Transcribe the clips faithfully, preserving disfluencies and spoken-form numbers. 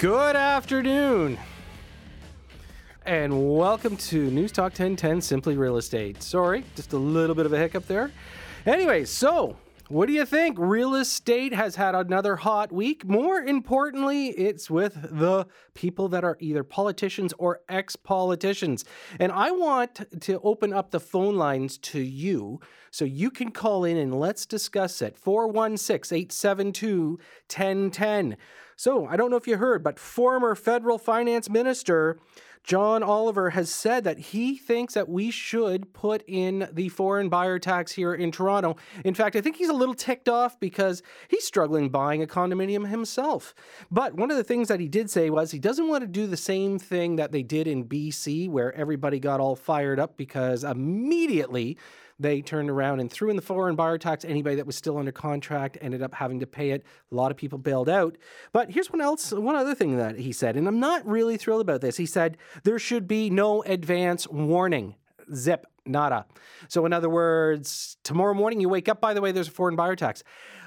Good afternoon, and welcome to News Talk ten ten, Simply Real Estate. Sorry, just a little bit of a hiccup there. Anyway, so what do you think? Real estate has had another hot week. More importantly, it's with the people that are either politicians or ex-politicians. And I want to open up the phone lines to you so you can call in and let's discuss it. four one six, eight seven two, one oh one oh. So I don't know if you heard, but former federal finance minister John Oliver has said that he thinks that we should put in the foreign buyer tax here in Toronto. In fact, I think he's a little ticked off because he's struggling buying a condominium himself. But one of the things that he did say was he doesn't want to do the same thing that they did in B C, where everybody got all fired up because immediately they turned around and threw in the foreign buyer tax. Anybody that was still under contract ended up having to pay it. A lot of people bailed out. But here's one else, one other thing that he said, and I'm not really thrilled about this. He said there should be no advance warning. Zip, nada. So in other words, tomorrow morning you wake up, by the way, there's a foreign buyer tax.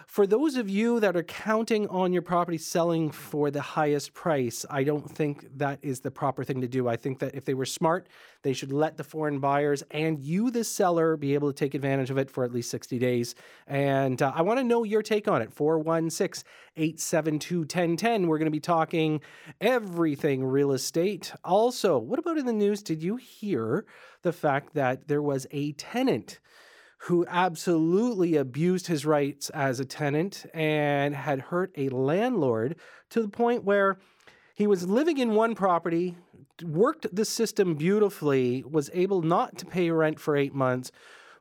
For those of you that are counting on your property selling for the highest price, I don't think that is the proper thing to do. I think that if they were smart, they should let the foreign buyers and you, the seller, be able to take advantage of it for at least sixty days. And uh, I want to know your take on it. four one six, eight seven two, one oh one oh. We're going to be talking everything real estate. Also, what about in the news? Did you hear the fact that there was a tenant who absolutely abused his rights as a tenant and had hurt a landlord to the point where he was living in one property, worked the system beautifully, was able not to pay rent for eight months,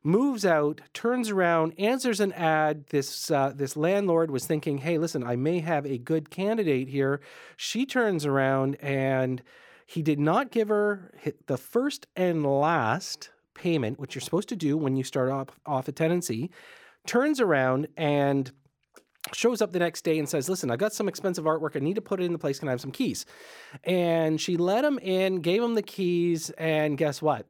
moves out, turns around, answers an ad. This uh, this landlord was thinking, hey, listen, I may have a good candidate here. She turns around and he did not give her the first and last payment, which you're supposed to do when you start off, off a tenancy, turns around and shows up the next day and says, listen, I've got some expensive artwork. I need to put it in the place. Can I have some keys? And she let him in, gave him the keys, and guess what?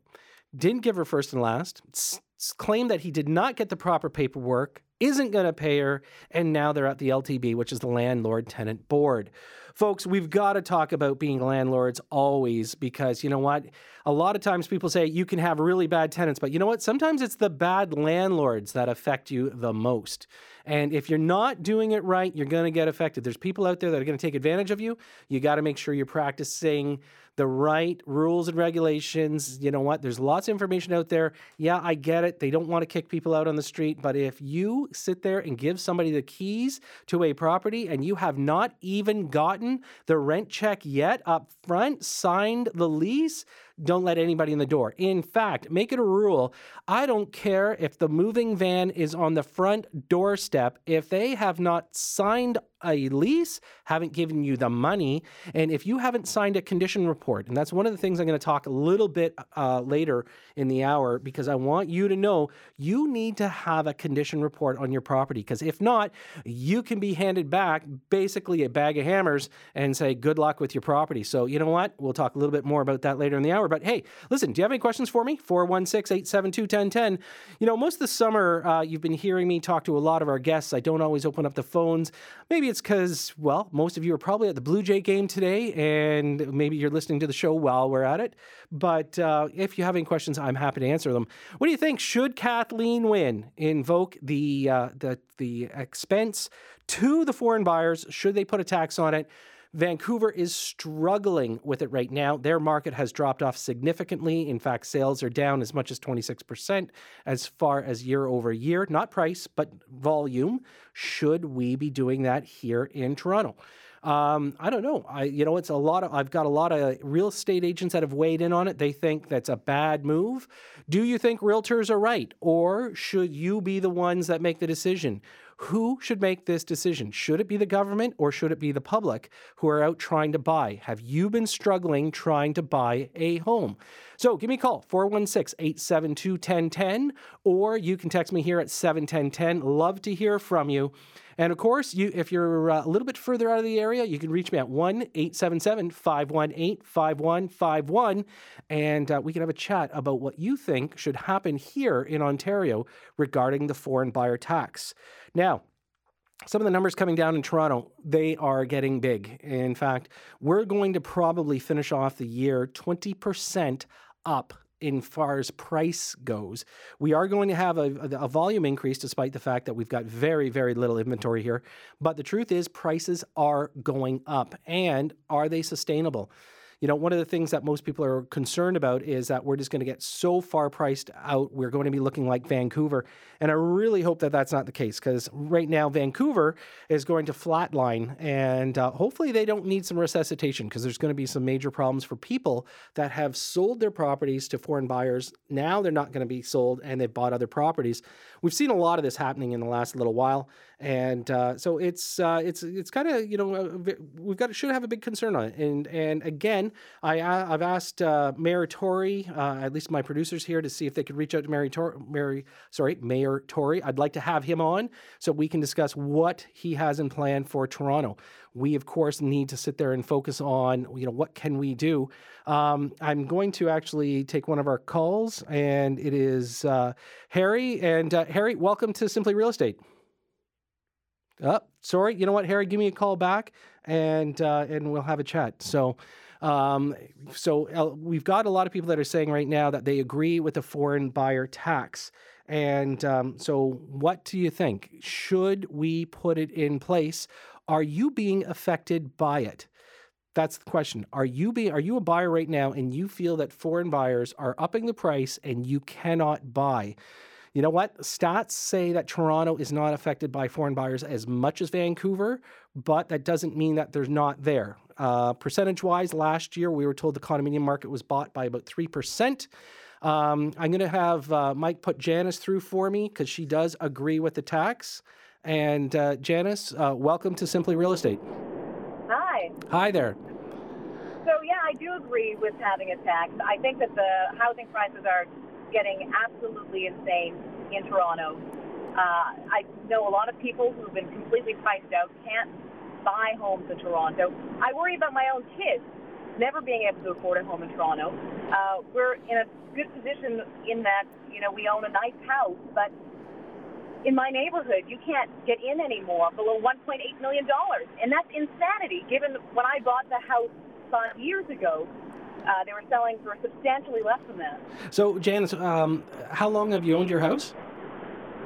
Didn't give her first and last, s- claimed that he did not get the proper paperwork, isn't going to pay her, and now they're at the L T B, which is the Landlord-Tenant Board. Folks, we've got to talk about being landlords always because, you know what, a lot of times people say you can have really bad tenants, but you know what, sometimes it's the bad landlords that affect you the most. And if you're not doing it right, you're going to get affected. There's people out there that are going to take advantage of you. You got to make sure you're practicing the right rules and regulations. You know what? There's lots of information out there. Yeah, I get it. They don't want to kick people out on the street. But if you sit there and give somebody the keys to a property and you have not even gotten the rent check yet up front, signed the lease, don't let anybody in the door. In fact, make it a rule. I don't care if the moving van is on the front doorstep. If they have not signed a lease, haven't given you the money, and if you haven't signed a condition report, and that's one of the things I'm going to talk a little bit uh, later in the hour, because I want you to know you need to have a condition report on your property, because if not, you can be handed back basically a bag of hammers and say, good luck with your property. So you know what? We'll talk a little bit more about that later in the hour. But hey, listen, do you have any questions for me? four one six, eight seven two, one oh one oh. You know, most of the summer, uh, you've been hearing me talk to a lot of our guests. I don't always open up the phones. Maybe it's because, well, most of you are probably at the Blue Jay game today, and maybe you're listening to the show while we're at it. But uh, if you have any questions, I'm happy to answer them. What do you think? Should Kathleen Wynne invoke the uh, the the expense to the foreign buyers? Should they put a tax on it? Vancouver is struggling with it right now. Their market has dropped off significantly. In fact, sales are down as much as twenty-six percent as far as year over year. Not price, but volume. Should we be doing that here in Toronto? Um, I don't know. I, you know, it's a lot of, I've got a lot of real estate agents that have weighed in on it. They think that's a bad move. Do you think realtors are right? Or should you be the ones that make the decision? Who should make this decision? Should it be the government or should it be the public who are out trying to buy? Have you been struggling trying to buy a home? So give me a call, four one six, eight seven two, one oh one oh, or you can text me here at seven ten ten. Love to hear from you. And of course, you if you're a little bit further out of the area, you can reach me at one eight seven seven, five one eight, five one five one, and uh, we can have a chat about what you think should happen here in Ontario regarding the foreign buyer tax. Now, some of the numbers coming down in Toronto, they are getting big. In fact, we're going to probably finish off the year twenty percent up in far as price goes. We are going to have a, a volume increase despite the fact that we've got very, very little inventory here. But the truth is prices are going up. And are they sustainable? You know, one of the things that most people are concerned about is that we're just going to get so far priced out, we're going to be looking like Vancouver. And I really hope that that's not the case, because right now Vancouver is going to flatline, and uh, hopefully they don't need some resuscitation, because there's going to be some major problems for people that have sold their properties to foreign buyers. Now they're not going to be sold, and they've bought other properties. We've seen a lot of this happening in the last little while. And uh, so it's uh, it's it's kind of, you know, we've got should have a big concern on it. And and again, I I've asked uh, Mayor Tory, uh, at least my producers here, to see if they could reach out to Mary Tor- Mary sorry Mayor Tory. I'd like to have him on so we can discuss what he has in plan for Toronto. We of course need to sit there and focus on, you know, what can we do. Um, I'm going to actually take one of our calls, and it is uh, Harry. And uh, Harry, welcome to Simply Real Estate. Oh, sorry. You know what, Harry? Give me a call back, and uh, and we'll have a chat. So, um, so uh, we've got a lot of people that are saying right now that they agree with the foreign buyer tax. And um, so, what do you think? Should we put it in place? Are you being affected by it? That's the question. Are you being? Are you a buyer right now, and you feel that foreign buyers are upping the price, and you cannot buy? You know what? Stats say that Toronto is not affected by foreign buyers as much as Vancouver, but that doesn't mean that they're not there. Uh, percentage-wise, last year we were told the condominium market was bought by about three percent. Um, I'm going to have uh, Mike put Janice through for me, because she does agree with the tax. And uh, Janice, uh, welcome to Simply Real Estate. Hi. Hi there. So, yeah, I do agree with having a tax. I think that the housing prices are getting absolutely insane in Toronto. Uh, I know a lot of people who've been completely priced out, can't buy homes in Toronto. I worry about my own kids never being able to afford a home in Toronto. Uh, we're in a good position in that, you know, we own a nice house, but in my neighborhood, you can't get in anymore below one point eight million dollars. And that's insanity, given when I bought the house five years ago, Uh, they were selling for substantially less than that. So, Janice, um, how long have you owned your house?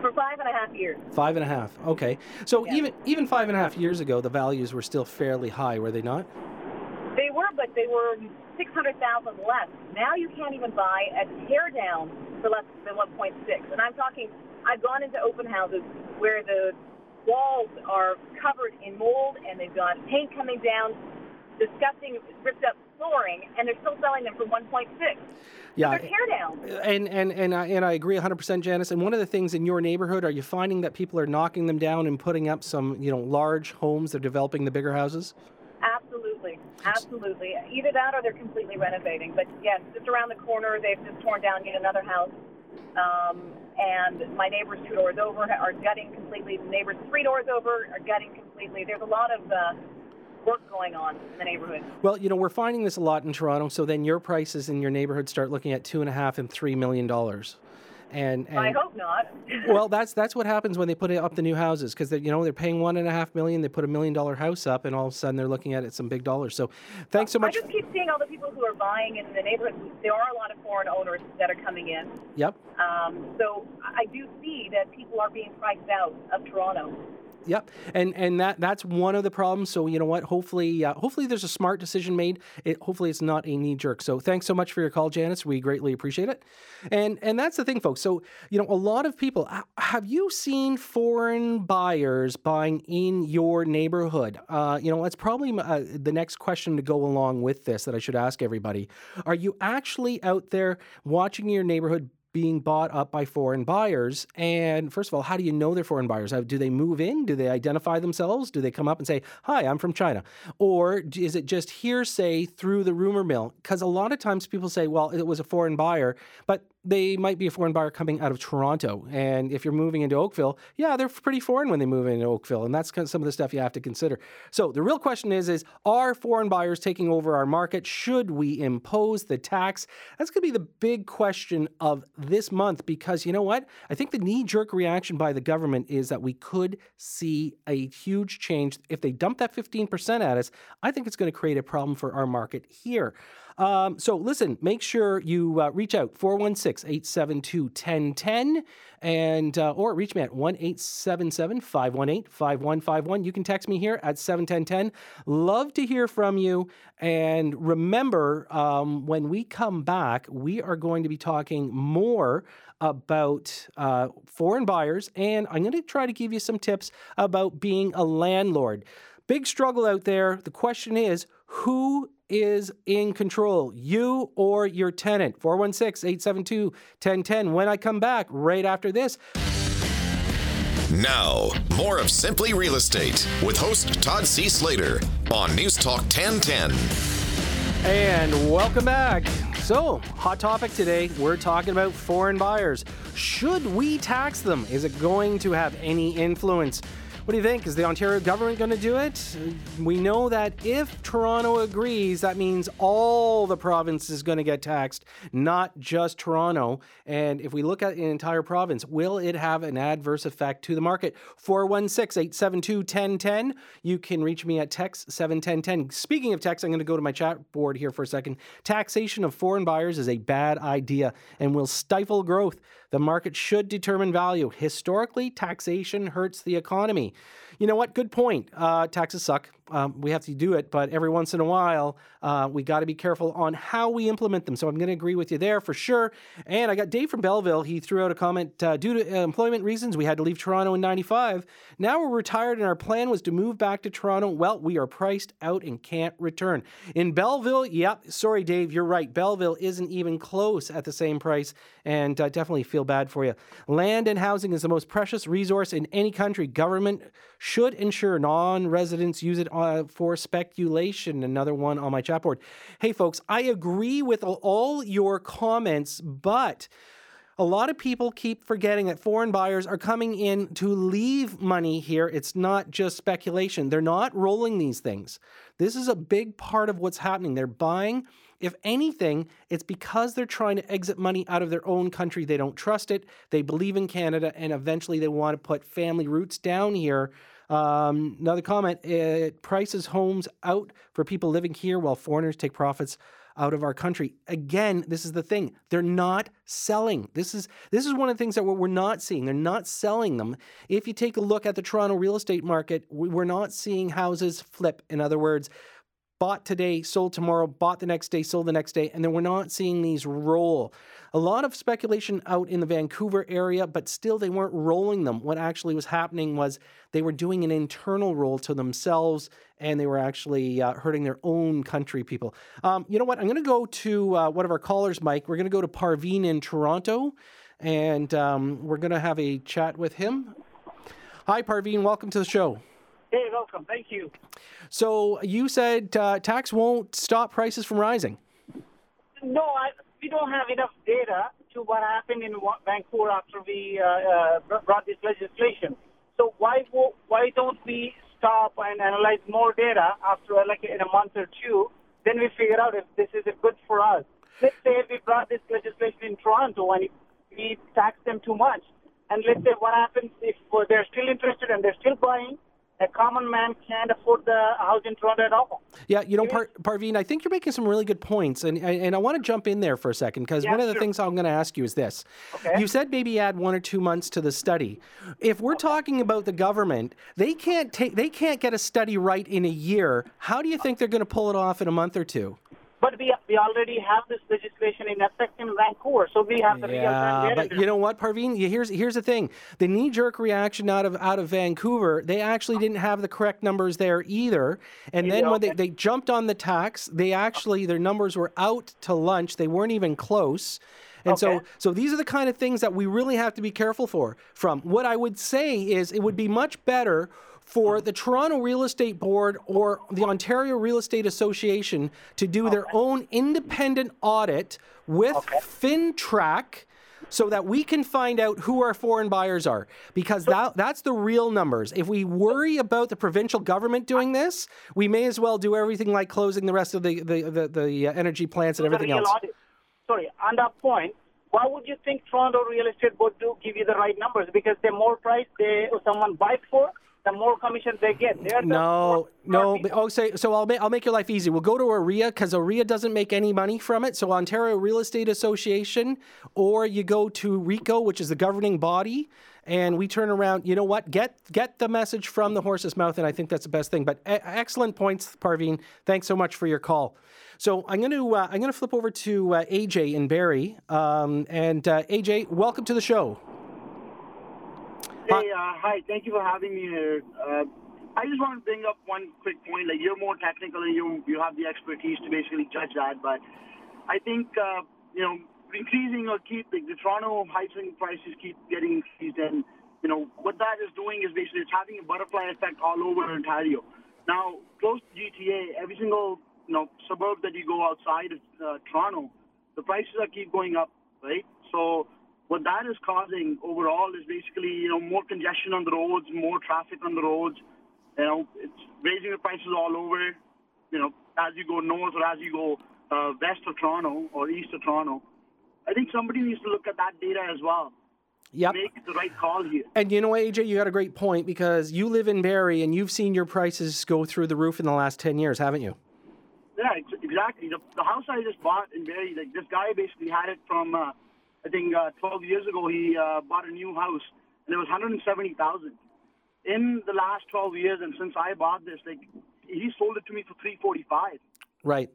For five and a half years. Five and a half, okay. So yeah. even even five and a half years ago, the values were still fairly high, were they not? They were, but they were six hundred thousand dollars less. Now you can't even buy a teardown for less than one point six. And I'm talking, I've gone into open houses where the walls are covered in mold, and they've got paint coming down, disgusting, ripped up flooring, and they're still selling them for one point six. Yeah, they're teardowns. And and and I and I agree one hundred percent, Janice. And one of the things in your neighborhood, are you finding that people are knocking them down and putting up some, you know, large homes? They're developing the bigger houses. Absolutely, absolutely. Either that, or they're completely renovating. But yes, just around the corner, they've just torn down yet another house. Um, and my neighbors two doors over are gutting completely. Neighbors three doors over are gutting completely. There's a lot of uh, work going on in the neighborhood. Well, you know, we're finding this a lot in Toronto. So then your prices in your neighborhood start looking at two and a half and three million dollars. And, and I hope not. Well, that's that's what happens when they put up the new houses, because you know they're paying one and a half million. They put a million dollar house up, and all of a sudden they're looking at it some big dollars. So, thanks so much. I just keep seeing all the people who are buying in the neighborhood. There are a lot of foreign owners that are coming in. Yep. Um, so I do see that people are being priced out of Toronto. Yep, and and that that's one of the problems. So you know what? Hopefully, uh, hopefully there's a smart decision made. It, hopefully it's not a knee jerk. So thanks so much for your call, Janice. We greatly appreciate it. And and that's the thing, folks. So you know, a lot of people. Have you seen foreign buyers buying in your neighborhood? Uh, you know, that's probably uh, the next question to go along with this that I should ask everybody. Are you actually out there watching your neighborhood being bought up by foreign buyers? And first of all, how do you know they're foreign buyers? Do they move in? Do they identify themselves? Do they come up and say, hi, I'm from China? Or is it just hearsay through the rumor mill? Because a lot of times people say, well, it was a foreign buyer, but they might be a foreign buyer coming out of Toronto. And if you're moving into Oakville, yeah, they're pretty foreign when they move into Oakville. And that's kind of some of the stuff you have to consider. So the real question is, is are foreign buyers taking over our market? Should we impose the tax? That's going to be the big question of this month, because you know what? I think the knee-jerk reaction by the government is that we could see a huge change. If they dump that fifteen percent at us, I think it's going to create a problem for our market here. Um, so listen, make sure you uh, reach out, four one six, eight seven two, one oh one oh, and, uh, or reach me at one eight seven seven, five one eight, five one five one. You can text me here at seven ten ten. Love to hear from you. And remember, um, when we come back, we are going to be talking more about uh, foreign buyers, and I'm going to try to give you some tips about being a landlord. Big struggle out there. The question is, who is in control, you or your tenant? four one six, eight seven two, one oh one oh. When I come back, right after this. Now, more of Simply Real Estate with host Todd C. Slater on News Talk ten ten. And welcome back. So, hot topic today. We're talking about foreign buyers. Should we tax them? Is it going to have any influence? What do you think? Is the Ontario government going to do it? We know that if Toronto agrees, that means all the province is going to get taxed, not just Toronto. And if we look at an entire province, will it have an adverse effect to the market? four one six, eight seven two, one oh one oh. You can reach me at text seven ten ten. Speaking of text, I'm going to go to my chat board here for a second. Taxation of foreign buyers is a bad idea and will stifle growth. The market should determine value. Historically, taxation hurts the economy. You know what? Good point. Uh, taxes suck. Um, we have to do it, but every once in a while, uh, we got to be careful on how we implement them. So I'm going to agree with you there for sure. And I got Dave from Belleville. He threw out a comment, uh, due to employment reasons, we had to leave Toronto in ninety-five. Now we're retired and our plan was to move back to Toronto. Well, we are priced out and can't return. In Belleville, yep, sorry, Dave, you're right. Belleville isn't even close at the same price, and uh, definitely feel bad for you. Land and housing is the most precious resource in any country. Government should ensure non-residents use it Uh, for speculation. Another one on my chat board. Hey folks, I agree with all your comments, but a lot of people keep forgetting that foreign buyers are coming in to leave money here. It's not just speculation. They're not rolling these things. This is a big part of what's happening. They're buying. If anything, it's because they're trying to exit money out of their own country. They don't trust it. They believe in Canada, and eventually they want to put family roots down here. Um, another comment, it prices homes out for people living here while foreigners take profits out of our country. Again, this is the thing. They're not selling. This is this is one of the things that we're not seeing. They're not selling them. If you take a look at the Toronto real estate market, we're not seeing houses flip. In other words, bought today, sold tomorrow, bought the next day, sold the next day, and then we're not seeing these roll. A lot of speculation out in the Vancouver area, but still they weren't rolling them. What actually was happening was they were doing an internal roll to themselves, and they were actually uh, hurting their own country people. Um, you know what? I'm going to go to uh, one of our callers, Mike. We're going to go to Parveen in Toronto, and um, we're going to have a chat with him. Hi, Parveen. Welcome to the show. Hey, welcome. Thank you. So you said uh, tax won't stop prices from rising. No, I, we don't have enough data to what happened in Vancouver after we uh, uh, brought this legislation. So why why don't we stop and analyze more data after like in a month or two? Then we figure out if this is good for us. Let's say we brought this legislation in Toronto and we tax them too much. And let's say what happens if they're still interested and they're still buying. A common man can't afford the house in Toronto at all. Yeah, you know, Par- Parveen, I think you're making some really good points, and and I want to jump in there for a second, because yeah, one of the sure. things I'm going to ask you is this. Okay. You said maybe add one or two months to the study. If we're okay. talking about the government, they can't take, they can't get a study right in a year. How do you think they're going to pull it off in a month or two? But we we already have this legislation in effect in Vancouver, so we have the yeah, real-time data. But you know what, Parveen? Here's here's the thing: the knee-jerk reaction out of out of Vancouver, they actually didn't have the correct numbers there either. And then when they, they jumped on the tax, they actually their numbers were out to lunch. They weren't even close. And okay. so, so these are the kind of things that we really have to be careful for. From what I would say is, it would be much better for the Toronto Real Estate Board or the Ontario Real Estate Association to do okay. their own independent audit with okay. FinTrack so that we can find out who our foreign buyers are, because that, that's the real numbers. If we worry about the provincial government doing this, we may as well do everything like closing the rest of the, the, the, the energy plants and everything else. Audit. Sorry, on that point, why would you think Toronto Real Estate Board do give you the right numbers? Because the more price they or someone buys for, the more commission they get. They're no, the no. But, oh, so, so I'll, ma- I'll make your life easy. We'll go to ARIA because ARIA doesn't make any money from it. So Ontario Real Estate Association, or you go to RICO, which is the governing body, and we turn around. You know what? Get get the message from the horse's mouth, and I think that's the best thing. But e- excellent points, Parveen. Thanks so much for your call. So I'm going to uh, I'm going to flip over to uh, A J in Barrie, um, and uh, A J, welcome to the show. Hey, uh, hi. Thank you for having me here. Uh, I just want to bring up one quick point. Like, you're more technical and you you have the expertise to basically judge that. But I think, uh, you know, increasing or keep like, the Toronto housing prices keep getting increased. And, you know, what that is doing is basically it's having a butterfly effect all over Ontario. Now, close to G T A, every single, you know, suburb that you go outside of uh, Toronto, the prices are keep going up, right? So what that is causing overall is basically, you know, more congestion on the roads, more traffic on the roads. You know, it's raising the prices all over, you know, as you go north or as you go uh, west of Toronto or east of Toronto. I think somebody needs to look at that data as well. Yep. Make the right call here. And you know, A J, you got a great point because you live in Barrie and you've seen your prices go through the roof in the last ten years, haven't you? Yeah, exactly. The, the house I just bought in Barrie, like this guy basically had it from... Uh, I think uh, twelve years ago, he uh, bought a new house, and it was one hundred seventy thousand dollars. In the last twelve years, and since I bought this, like he sold it to me for three hundred forty-five thousand dollars. Right.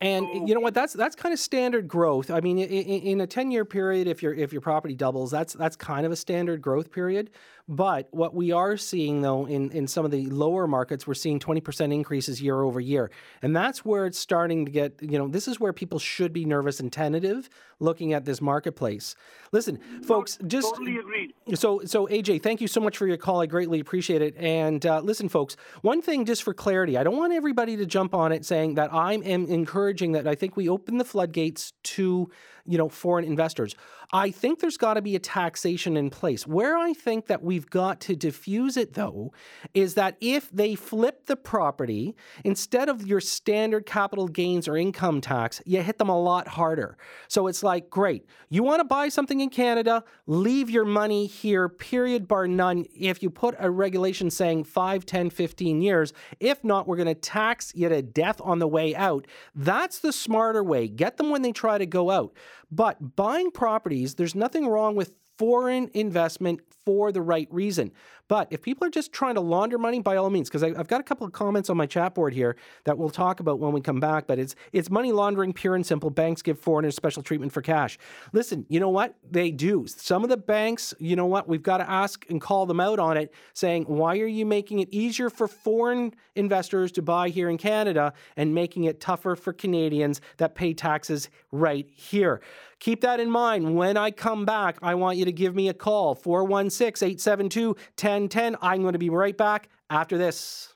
And so, you know what? That's that's kind of standard growth. I mean, in, in a ten-year period, if your if your property doubles, that's that's kind of a standard growth period. But what we are seeing, though, in, in some of the lower markets, we're seeing twenty percent increases year over year. And that's where it's starting to get, you know, this is where people should be nervous and tentative looking at this marketplace. Listen, folks, just... Totally agreed. So, so A J, thank you so much for your call. I greatly appreciate it. And uh, listen, folks, one thing just for clarity, I don't want everybody to jump on it saying that I'm encouraging that I think we open the floodgates to, you know, foreign investors. I think there's got to be a taxation in place. Where I think that we We've got to diffuse it, though, is that if they flip the property, instead of your standard capital gains or income tax, you hit them a lot harder. So it's like, great, you want to buy something in Canada, leave your money here, period, bar none. If you put a regulation saying five, ten, fifteen years, if not, we're going to tax you to death on the way out. That's the smarter way. Get them when they try to go out. But buying properties, there's nothing wrong with foreign investment for the right reason. But if people are just trying to launder money, by all means, because I've got a couple of comments on my chat board here that we'll talk about when we come back, but it's it's money laundering, pure and simple. Banks give foreigners special treatment for cash. Listen, you know what? They do. Some of the banks, you know what? We've got to ask and call them out on it, saying, why are you making it easier for foreign investors to buy here in Canada and making it tougher for Canadians that pay taxes right here? Keep that in mind. When I come back, I want you to give me a call, four one six, eight seven two, one oh one oh. I'm going to be right back after this.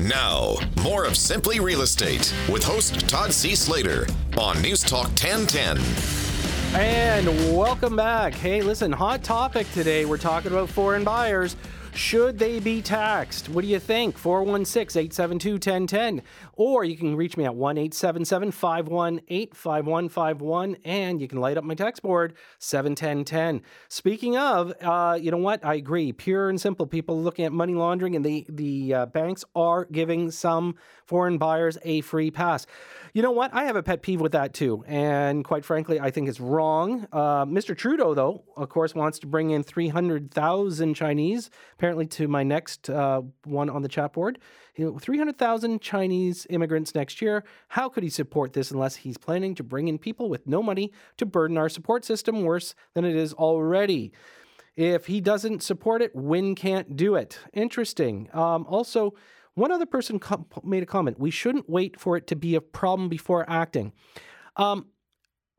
Now, more of Simply Real Estate with host Todd C. Slater on News Talk ten ten. And welcome back. Hey, listen, hot topic today. We're talking about foreign buyers. Should they be taxed? What do you think? four one six, eight seven two, one oh one oh. Or you can reach me at one eight seven seven, five one eight, five one five one. And you can light up my text board, seven ten ten. Speaking of, uh, you know what? I agree. Pure and simple. People looking at money laundering, and the, the uh, banks are giving some foreign buyers a free pass. You know what? I have a pet peeve with that, too. And quite frankly, I think it's wrong. Uh, Mister Trudeau, though, of course, wants to bring in three hundred thousand Chinese, apparently to my next uh, one on the chat board. You know, three hundred thousand Chinese immigrants next year. How could he support this unless he's planning to bring in people with no money to burden our support system worse than it is already? If he doesn't support it, Wynne can't do it. Interesting. Um, also, one other person com- made a comment. We shouldn't wait for it to be a problem before acting. Um,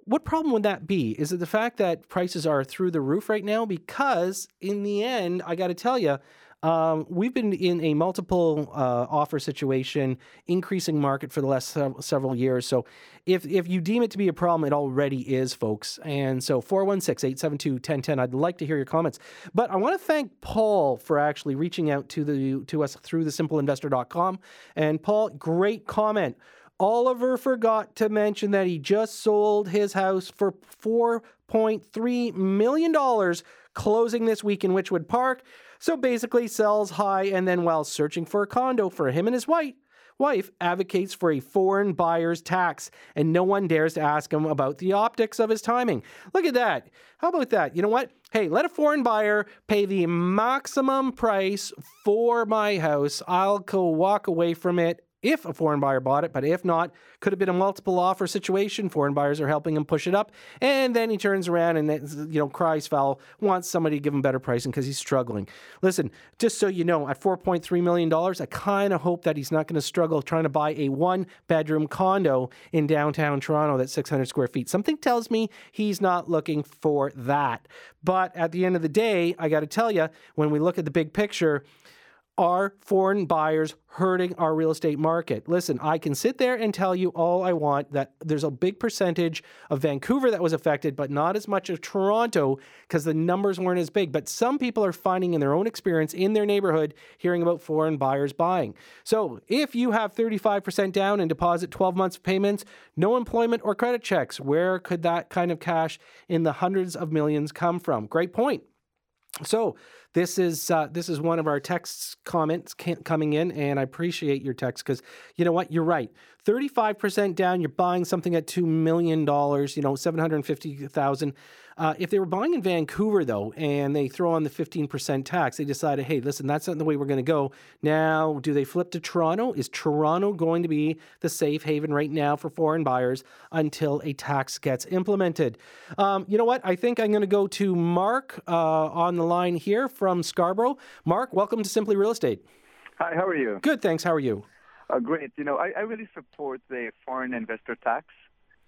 What problem would that be? Is it the fact that prices are through the roof right now? Because in the end, I got to tell you, Um, we've been in a multiple uh, offer situation, increasing market for the last several years. So if if you deem it to be a problem, it already is, folks. And so four one six, eight seven two, ten ten, I'd like to hear your comments. But I want to thank Paul for actually reaching out to the to us through the simple investor dot com. And Paul, great comment. Oliver forgot to mention that he just sold his house for four point three million dollars, closing this week in Witchwood Park. So basically sells high and then while searching for a condo for him and his wife, wife advocates for a foreign buyer's tax, and no one dares to ask him about the optics of his timing. Look at that. How about that? You know what? Hey, let a foreign buyer pay the maximum price for my house. I'll go walk away from it if a foreign buyer bought it, but if not, could have been a multiple offer situation. Foreign buyers are helping him push it up, and then he turns around and, you know, cries foul, wants somebody to give him better pricing because he's struggling. Listen, just so you know, at four point three million dollars, I kind of hope that he's not going to struggle trying to buy a one-bedroom condo in downtown Toronto that's six hundred square feet. Something tells me he's not looking for that. But at the end of the day, I got to tell you, when we look at the big picture, are foreign buyers hurting our real estate market? Listen, I can sit there and tell you all I want that there's a big percentage of Vancouver that was affected, but not as much of Toronto because the numbers weren't as big. But some people are finding in their own experience in their neighborhood, hearing about foreign buyers buying. So if you have thirty-five percent down and deposit twelve months of payments, no employment or credit checks, where could that kind of cash in the hundreds of millions come from? Great point. So this is uh, this is one of our texts comments can't, coming in, and I appreciate your text because, you know what, you're right. thirty-five percent down, you're buying something at two million dollars, you know, seven hundred fifty thousand dollars. Uh, if they were buying in Vancouver, though, and they throw on the fifteen percent tax, they decided, hey, listen, that's not the way we're going to go. Now, do they flip to Toronto? Is Toronto going to be the safe haven right now for foreign buyers until a tax gets implemented? Um, you know what? I think I'm going to go to Mark uh, on the line here from Scarborough. Mark, welcome to Simply Real Estate. Hi, how are you? Good, thanks. How are you? Uh, great. You know, I, I really support the foreign investor tax.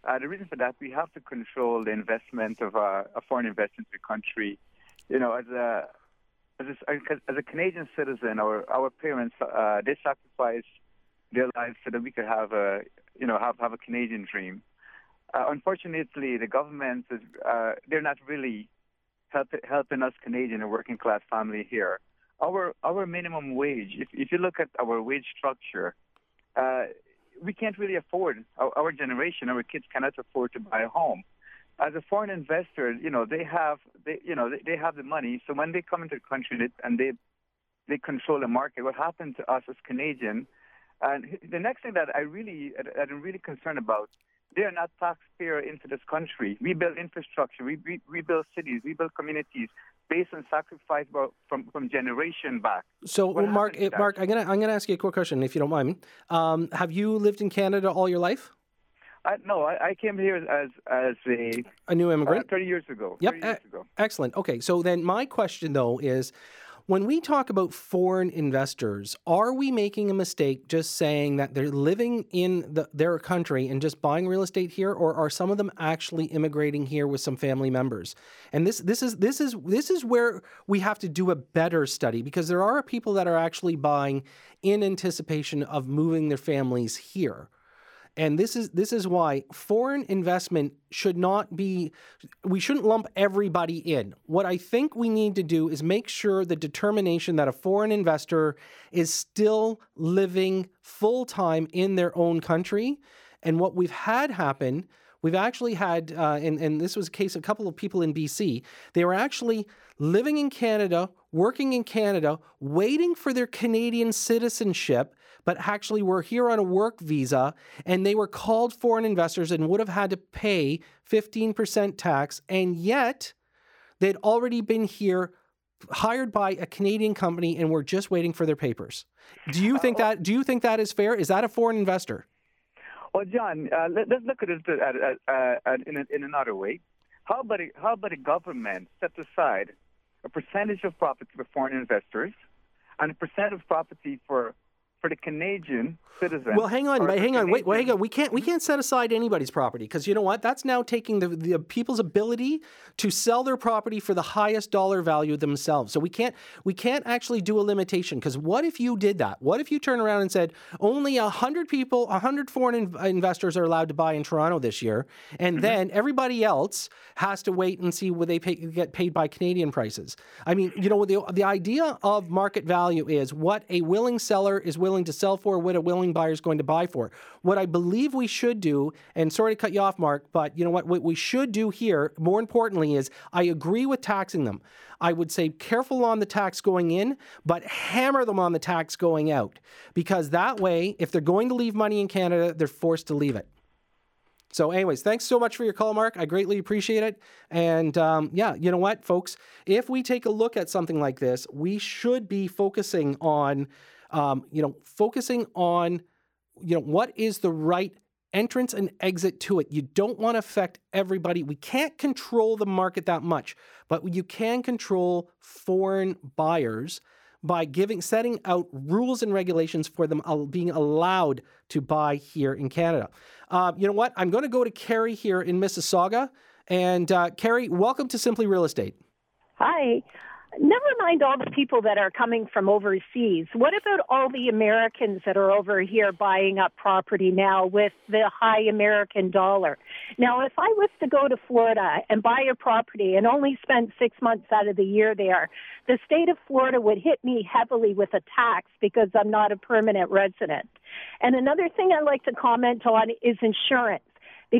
Uh, the reason for that, we have to control the investment of uh, a foreign investor into the country. You know, as a as a, as a Canadian citizen, our our parents uh, they sacrificed their lives so that we could have a you know have, have a Canadian dream. Uh, unfortunately, the government is uh, they're not really help, helping us Canadian and working class family here. Our our minimum wage, if if you look at our wage structure. Uh, we can't really afford, our, our generation, our kids cannot afford to buy a home. As a foreign investor, you know, they have, they, you know, they, they have the money. So when they come into the country they, and they they control the market, what happened to us as Canadian? And the next thing that I really, that I'm really concerned about, they are not taxpayer into this country. We build infrastructure, we, we, we build cities, we build communities based on sacrifice from, from generation back. So, well, Mark, it, Mark, I'm gonna I'm gonna ask you a quick question, if you don't mind. Um, have you lived in Canada all your life? I, no, I, I came here as as a a new immigrant uh, thirty years ago. Yep, thirty years a- ago. Excellent. Okay, so then my question though is, when we talk about foreign investors, are we making a mistake just saying that they're living in the, their country and just buying real estate here, or are some of them actually immigrating here with some family members? And this this is this is this is where we have to do a better study, because there are people that are actually buying in anticipation of moving their families here. And this is this is why foreign investment should not be, we shouldn't lump everybody in. What I think we need to do is make sure the determination that a foreign investor is still living full-time in their own country. And what we've had happen, we've actually had, uh, and, and this was a case of a couple of people in B C, they were actually living in Canada, working in Canada, waiting for their Canadian citizenship, but actually were here on a work visa, and they were called foreign investors and would have had to pay fifteen percent tax, and yet they'd already been here, hired by a Canadian company, and were just waiting for their papers. Do you think uh, that? Do you think that is fair? Is that a foreign investor? Well, John, uh, let, let's look at it uh, uh, uh, in, a, in another way. How about a, how about a government set aside a percentage of profits for foreign investors and a percent of property for for the Canadian citizen. Well, hang on, hang on, wait, wait, hang on. We can't, we can't set aside anybody's property, because you know what? That's now taking the, the people's ability to sell their property for the highest dollar value themselves. So we can't, we can't actually do a limitation, because what if you did that? What if you turn around and said only a hundred people, a hundred foreign in- investors are allowed to buy in Toronto this year, and mm-hmm. then everybody else has to wait and see whether they pay, get paid by Canadian prices? I mean, you know, the the idea of market value is what a willing seller is willing to sell for, what a willing buyer is going to buy for. What I believe we should do, and sorry to cut you off, Mark, but you know what, what we should do here, more importantly, is I agree with taxing them. I would say careful on the tax going in, but hammer them on the tax going out, because that way, if they're going to leave money in Canada, they're forced to leave it. So anyways, thanks so much for your call, Mark. I greatly appreciate it. And um, yeah, you know what, folks, if we take a look at something like this, we should be focusing on Um, you know, focusing on, you know, what is the right entrance and exit to it. You don't want to affect everybody. We can't control the market that much, but you can control foreign buyers by giving, setting out rules and regulations for them being allowed to buy here in Canada. Uh, you know what? I'm going to go to Carrie here in Mississauga. And uh, Carrie, welcome to Simply Real Estate. Hi. Never mind all the people that are coming from overseas. What about all the Americans that are over here buying up property now with the high American dollar? Now, if I was to go to Florida and buy a property and only spend six months out of the year there, the state of Florida would hit me heavily with a tax because I'm not a permanent resident. And another thing I like to comment on is insurance.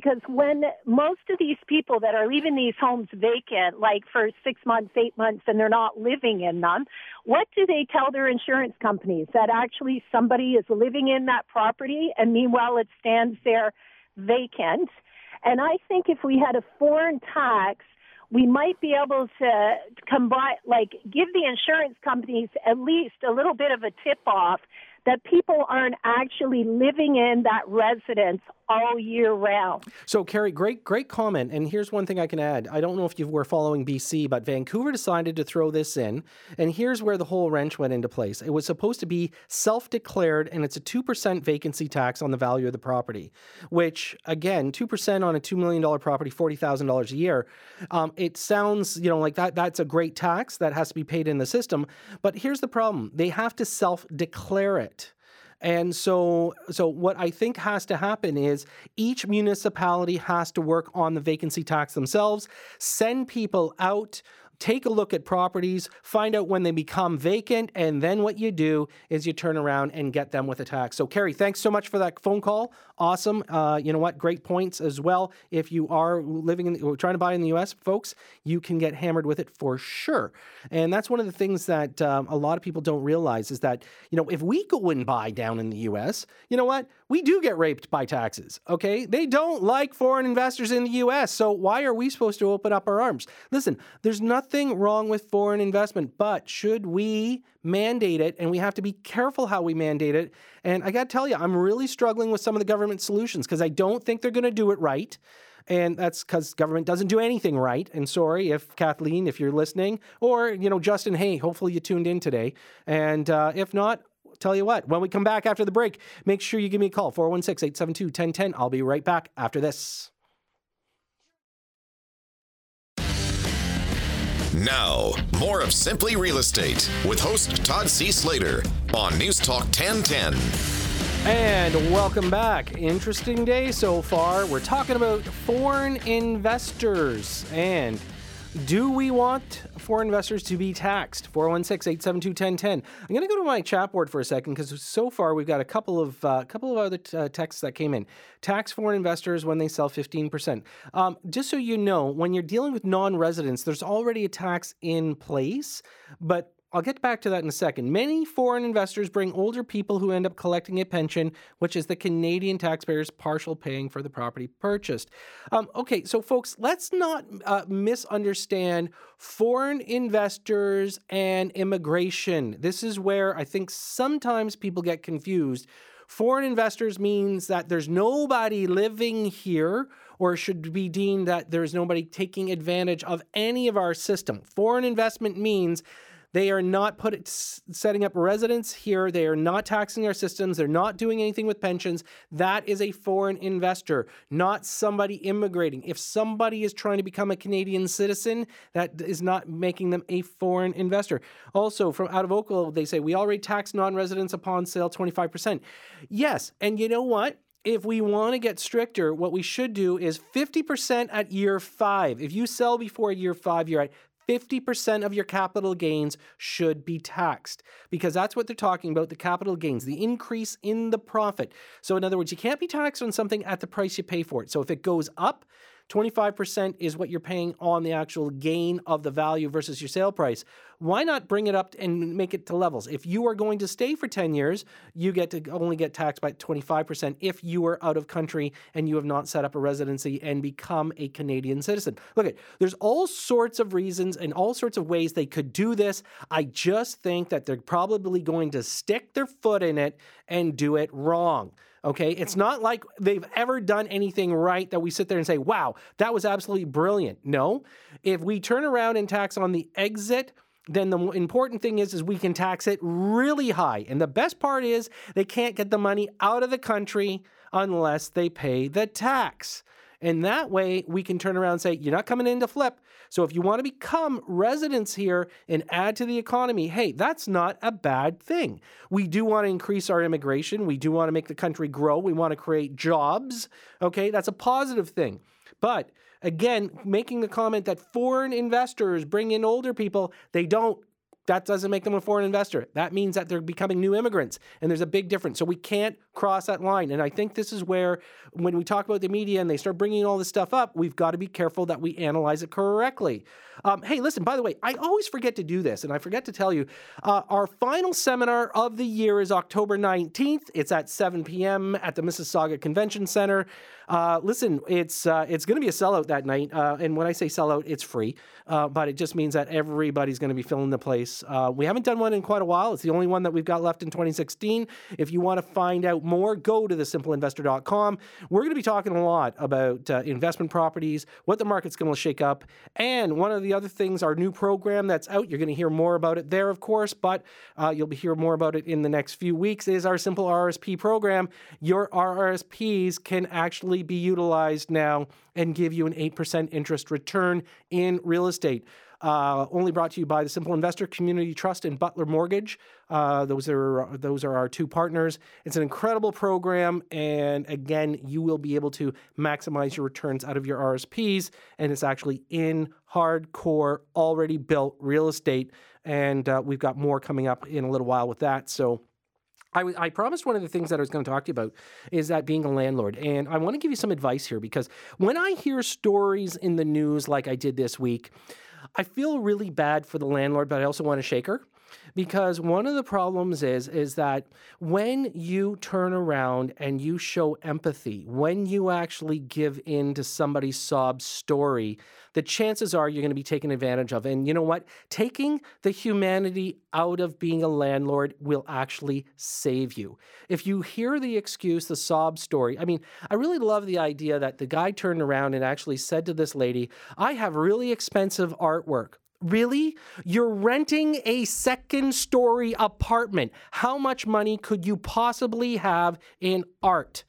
Because when most of these people that are leaving these homes vacant, like for six months, eight months, and they're not living in them, what do they tell their insurance companies? That actually somebody is living in that property, and meanwhile it stands there vacant. And I think if we had a foreign tax, we might be able to combine, like give the insurance companies at least a little bit of a tip-off that people aren't actually living in that residence all year round. So, Carrie, great, great comment. And here's one thing I can add. I don't know if you were following B C, but Vancouver decided to throw this in. And here's where the whole wrench went into place. It was supposed to be self-declared, and it's a two percent vacancy tax on the value of the property, which, again, two percent on a two million dollars property, forty thousand dollars a year. Um, it sounds, you know, like that. That's a great tax that has to be paid in the system. But here's the problem. They have to self-declare it. And so so what I think has to happen is each municipality has to work on the vacancy tax themselves, send people out, take a look at properties, find out when they become vacant, and then what you do is you turn around and get them with a tax. So, Carrie, thanks so much for that phone call. Awesome. Uh, you know what? Great points as well. If you are living in, the, trying to buy in the U S, folks, you can get hammered with it for sure. And that's one of the things that um, a lot of people don't realize is that, you know, if we go and buy down in the U S, you know what? We do get raped by taxes, okay? They don't like foreign investors in the U S, so why are we supposed to open up our arms? Listen, there's nothing wrong with foreign investment, but should we mandate it? And we have to be careful how we mandate it. And I got to tell you, I'm really struggling with some of the government solutions because I don't think they're going to do it right. And that's because government doesn't do anything right. And sorry if, Kathleen, if you're listening, or, you know, Justin, hey, hopefully you tuned in today. And uh, if not, tell you what, when we come back after the break, make sure you give me a call, four one six, eight seven two, one oh one oh. I'll be right back after this. Now, more of Simply Real Estate with host Todd C. Slater on News Talk ten ten. And welcome back. Interesting day so far. We're talking about foreign investors. And do we want foreign investors to be taxed? four one six, eight seven two, one oh one oh. I'm going to go to my chat board for a second because so far we've got a couple of uh, couple of other t- uh, texts that came in. Tax foreign investors when they sell fifteen percent. Um, just so you know, when you're dealing with non-residents, there's already a tax in place, but I'll get back to that in a second. Many foreign investors bring older people who end up collecting a pension, which is the Canadian taxpayers' partial paying for the property purchased. Um, okay, so folks, let's not uh, misunderstand foreign investors and immigration. This is where I think sometimes people get confused. Foreign investors means that there's nobody living here, or should be deemed that there's nobody taking advantage of any of our system. Foreign investment means They are not put s- setting up residence here. They are not taxing our systems. They're not doing anything with pensions. That is a foreign investor, not somebody immigrating. If somebody is trying to become a Canadian citizen, that is not making them a foreign investor. Also, from out of Oakville, they say, we already tax non-residents upon sale twenty-five percent. Yes, and you know what? If we want to get stricter, what we should do is fifty percent at year five. If you sell before year five, you're at fifty percent of your capital gains should be taxed, because that's what they're talking about, the capital gains, the increase in the profit. So in other words, you can't be taxed on something at the price you pay for it. So if it goes up, twenty-five percent is what you're paying on the actual gain of the value versus your sale price. Why not bring it up and make it to levels? If you are going to stay for ten years, you get to only get taxed by twenty-five percent if you are out of country and you have not set up a residency and become a Canadian citizen. Look, at there's all sorts of reasons and all sorts of ways they could do this. I just think that they're probably going to stick their foot in it and do it wrong. Okay, it's not like they've ever done anything right that we sit there and say, wow, that was absolutely brilliant. No, if we turn around and tax on the exit, then the important thing is, is we can tax it really high. And the best part is they can't get the money out of the country unless they pay the tax. And that way we can turn around and say, you're not coming in to flip. So if you want to become residents here and add to the economy, hey, that's not a bad thing. We do want to increase our immigration. We do want to make the country grow. We want to create jobs. Okay, that's a positive thing. But again, making the comment that foreign investors bring in older people, they don't. That doesn't make them a foreign investor. That means that they're becoming new immigrants, and there's a big difference. So we can't cross that line. And I think this is where, when we talk about the media and they start bringing all this stuff up, we've got to be careful that we analyze it correctly. Um, hey, listen, by the way, I always forget to do this, and I forget to tell you, uh, our final seminar of the year is October nineteenth. It's at seven p.m. at the Mississauga Convention Center. Uh, listen, it's uh, it's going to be a sellout that night. Uh, and when I say sellout, it's free. Uh, but it just means that everybody's going to be filling the place. Uh, we haven't done one in quite a while. It's the only one that we've got left in twenty sixteen. If you want to find out more, go to the simple investor dot com. We're going to be talking a lot about uh, investment properties, what the market's going to shake up, and one of the other things, our new program that's out, you're going to hear more about it there, of course, but uh, you'll be hearing more about it in the next few weeks, is our Simple R R S P program. Your R R S Ps can actually be utilized now and give you an eight percent interest return in real estate. Uh, only brought to you by the Simple Investor Community Trust and Butler Mortgage. Uh, those are those are our two partners. It's an incredible program, and again, you will be able to maximize your returns out of your R R S Ps, and it's actually in hardcore, already built real estate, and uh, we've got more coming up in a little while with that, so... I, I promised one of the things that I was going to talk to you about is that being a landlord. And I want to give you some advice here, because when I hear stories in the news like I did this week, I feel really bad for the landlord, but I also want to shake her. Because one of the problems is, is that when you turn around and you show empathy, when you actually give in to somebody's sob story, the chances are you're going to be taken advantage of. And you know what? Taking the humanity out of being a landlord will actually save you. If you hear the excuse, the sob story, I mean, I really love the idea that the guy turned around and actually said to this lady, I have really expensive artwork. Really? You're renting a second-story apartment. How much money could you possibly have in art?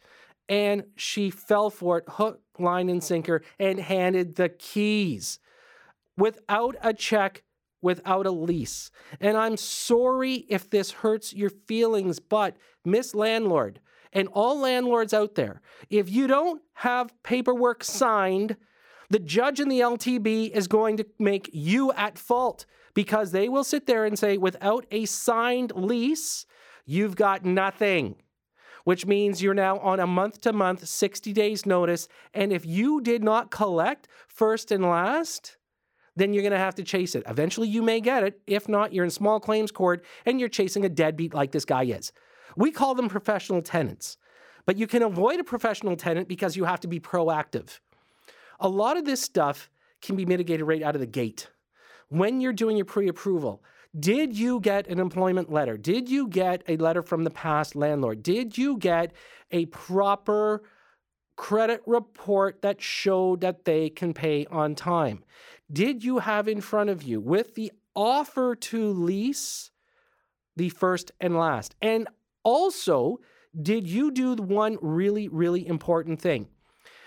And she fell for it, hook, line, and sinker, and handed the keys without a check, without a lease. And I'm sorry if this hurts your feelings, but Miss Landlord, and all landlords out there, if you don't have paperwork signed, the judge in the L T B is going to make you at fault, because they will sit there and say, without a signed lease, you've got nothing, which means you're now on a month-to-month, sixty days notice. And if you did not collect first and last, then you're going to have to chase it. Eventually, you may get it. If not, you're in small claims court and you're chasing a deadbeat like this guy is. We call them professional tenants. But you can avoid a professional tenant because you have to be proactive. A lot of this stuff can be mitigated right out of the gate. When you're doing your pre-approval, did you get an employment letter? Did you get a letter from the past landlord? Did you get a proper credit report that showed that they can pay on time? Did you have in front of you, with the offer to lease the first and last. And also, did you do one really, really important thing?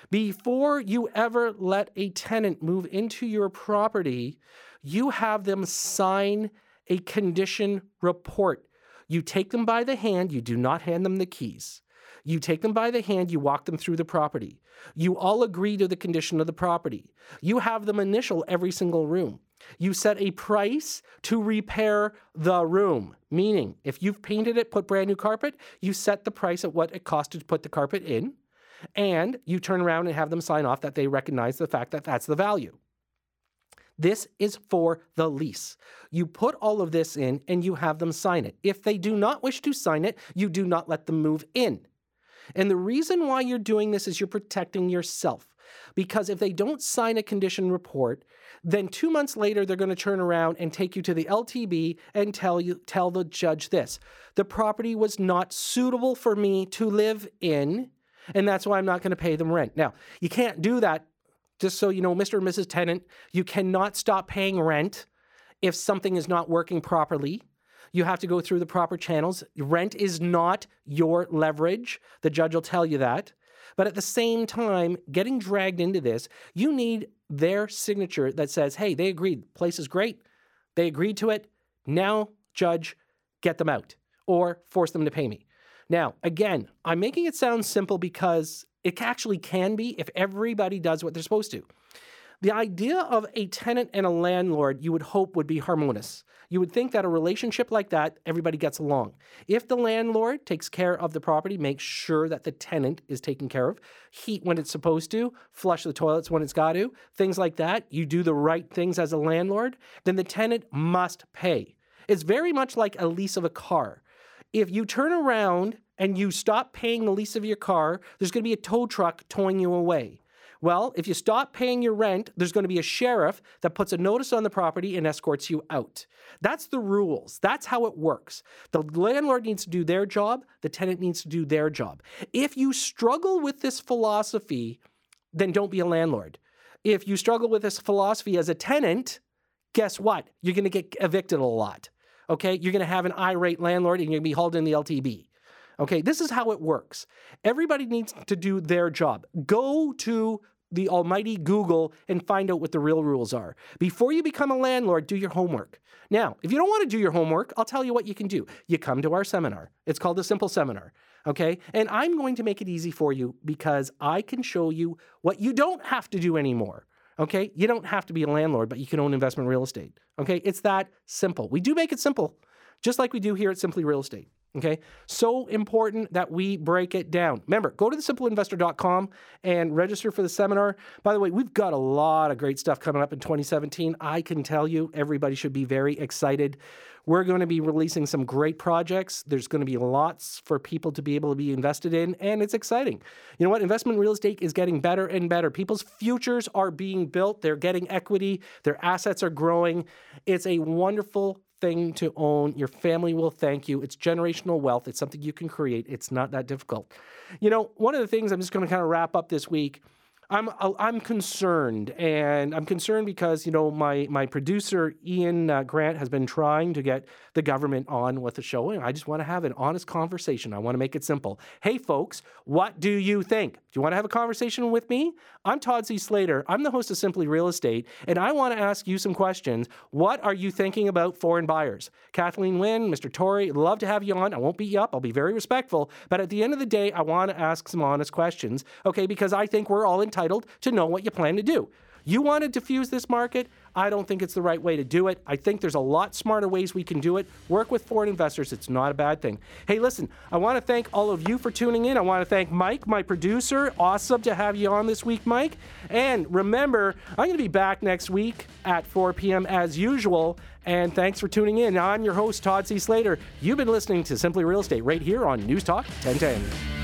Before you ever let a tenant move into your property, you have them sign a condition report. You take them by the hand. You do not hand them the keys. You take them by the hand. You walk them through the property. You all agree to the condition of the property. You have them initial every single room. You set a price to repair the room, meaning if you've painted it, put brand new carpet, you set the price at what it cost to put the carpet in, and you turn around and have them sign off that they recognize the fact that that's the value. This is for the lease. You put all of this in and you have them sign it. If they do not wish to sign it, you do not let them move in. And the reason why you're doing this is you're protecting yourself. Because if they don't sign a condition report, then two months later, they're going to turn around and take you to the L T B and tell you, tell the judge this. The property was not suitable for me to live in, and that's why I'm not going to pay them rent. Now, you can't do that, just so you know, Mister and Missus Tenant. You cannot stop paying rent if something is not working properly. You have to go through the proper channels. Rent is not your leverage. The judge will tell you that. But at the same time, getting dragged into this, you need their signature that says, hey, they agreed. Place is great. They agreed to it. Now, judge, get them out or force them to pay me. Now, again, I'm making it sound simple because it actually can be if everybody does what they're supposed to. The idea of a tenant and a landlord, you would hope, would be harmonious. You would think that a relationship like that, everybody gets along. If the landlord takes care of the property, makes sure that the tenant is taken care of, heat when it's supposed to, flush the toilets when it's got to, things like that, you do the right things as a landlord, then the tenant must pay. It's very much like a lease of a car. If you turn around and you stop paying the lease of your car, there's going to be a tow truck towing you away. Well, if you stop paying your rent, there's going to be a sheriff that puts a notice on the property and escorts you out. That's the rules. That's how it works. The landlord needs to do their job. The tenant needs to do their job. If you struggle with this philosophy, then don't be a landlord. If you struggle with this philosophy as a tenant, guess what? You're going to get evicted a lot. Okay? You're going to have an irate landlord and you're going to be hauled in the L T B. Okay, this is how it works. Everybody needs to do their job. Go to the almighty Google and find out what the real rules are. Before you become a landlord, do your homework. Now, if you don't want to do your homework, I'll tell you what you can do. You come to our seminar. It's called the Simple Seminar, okay? And I'm going to make it easy for you because I can show you what you don't have to do anymore. Okay, you don't have to be a landlord, but you can own investment real estate. Okay, it's that simple. We do make it simple, just like we do here at Simply Real Estate. Okay, so important that we break it down. Remember, go to the simple investor dot com and register for the seminar. By the way, we've got a lot of great stuff coming up in twenty seventeen. I can tell you, everybody should be very excited. We're going to be releasing some great projects. There's going to be lots for people to be able to be invested in, and it's exciting. You know what? Investment real estate is getting better and better. People's futures are being built. They're getting equity. Their assets are growing. It's a wonderful thing to own. Your family will thank you. It's generational wealth. It's something you can create. It's not that difficult. You know, one of the things I'm just going to kind of wrap up this week, I'm I'm concerned, and I'm concerned because, you know, my my producer, Ian uh, Grant, has been trying to get the government on with the show, and I just want to have an honest conversation. I want to make it simple. Hey, folks, what do you think? Do you want to have a conversation with me? I'm Todd C. Slater. I'm the host of Simply Real Estate, and I want to ask you some questions. What are you thinking about foreign buyers? Kathleen Wynne, Mister Tory, love to have you on. I won't beat you up. I'll be very respectful. But at the end of the day, I want to ask some honest questions, okay, because I think we're all in entitled to know what you plan to do. You want to diffuse this market? I don't think it's the right way to do it. I think there's a lot smarter ways we can do it. Work with foreign investors. It's not a bad thing. Hey, listen, I want to thank all of you for tuning in. I want to thank Mike, my producer. Awesome to have you on this week, Mike. And remember, I'm going to be back next week at four p.m. as usual. And thanks for tuning in. I'm your host, Todd C. Slater. You've been listening to Simply Real Estate right here on News Talk ten ten.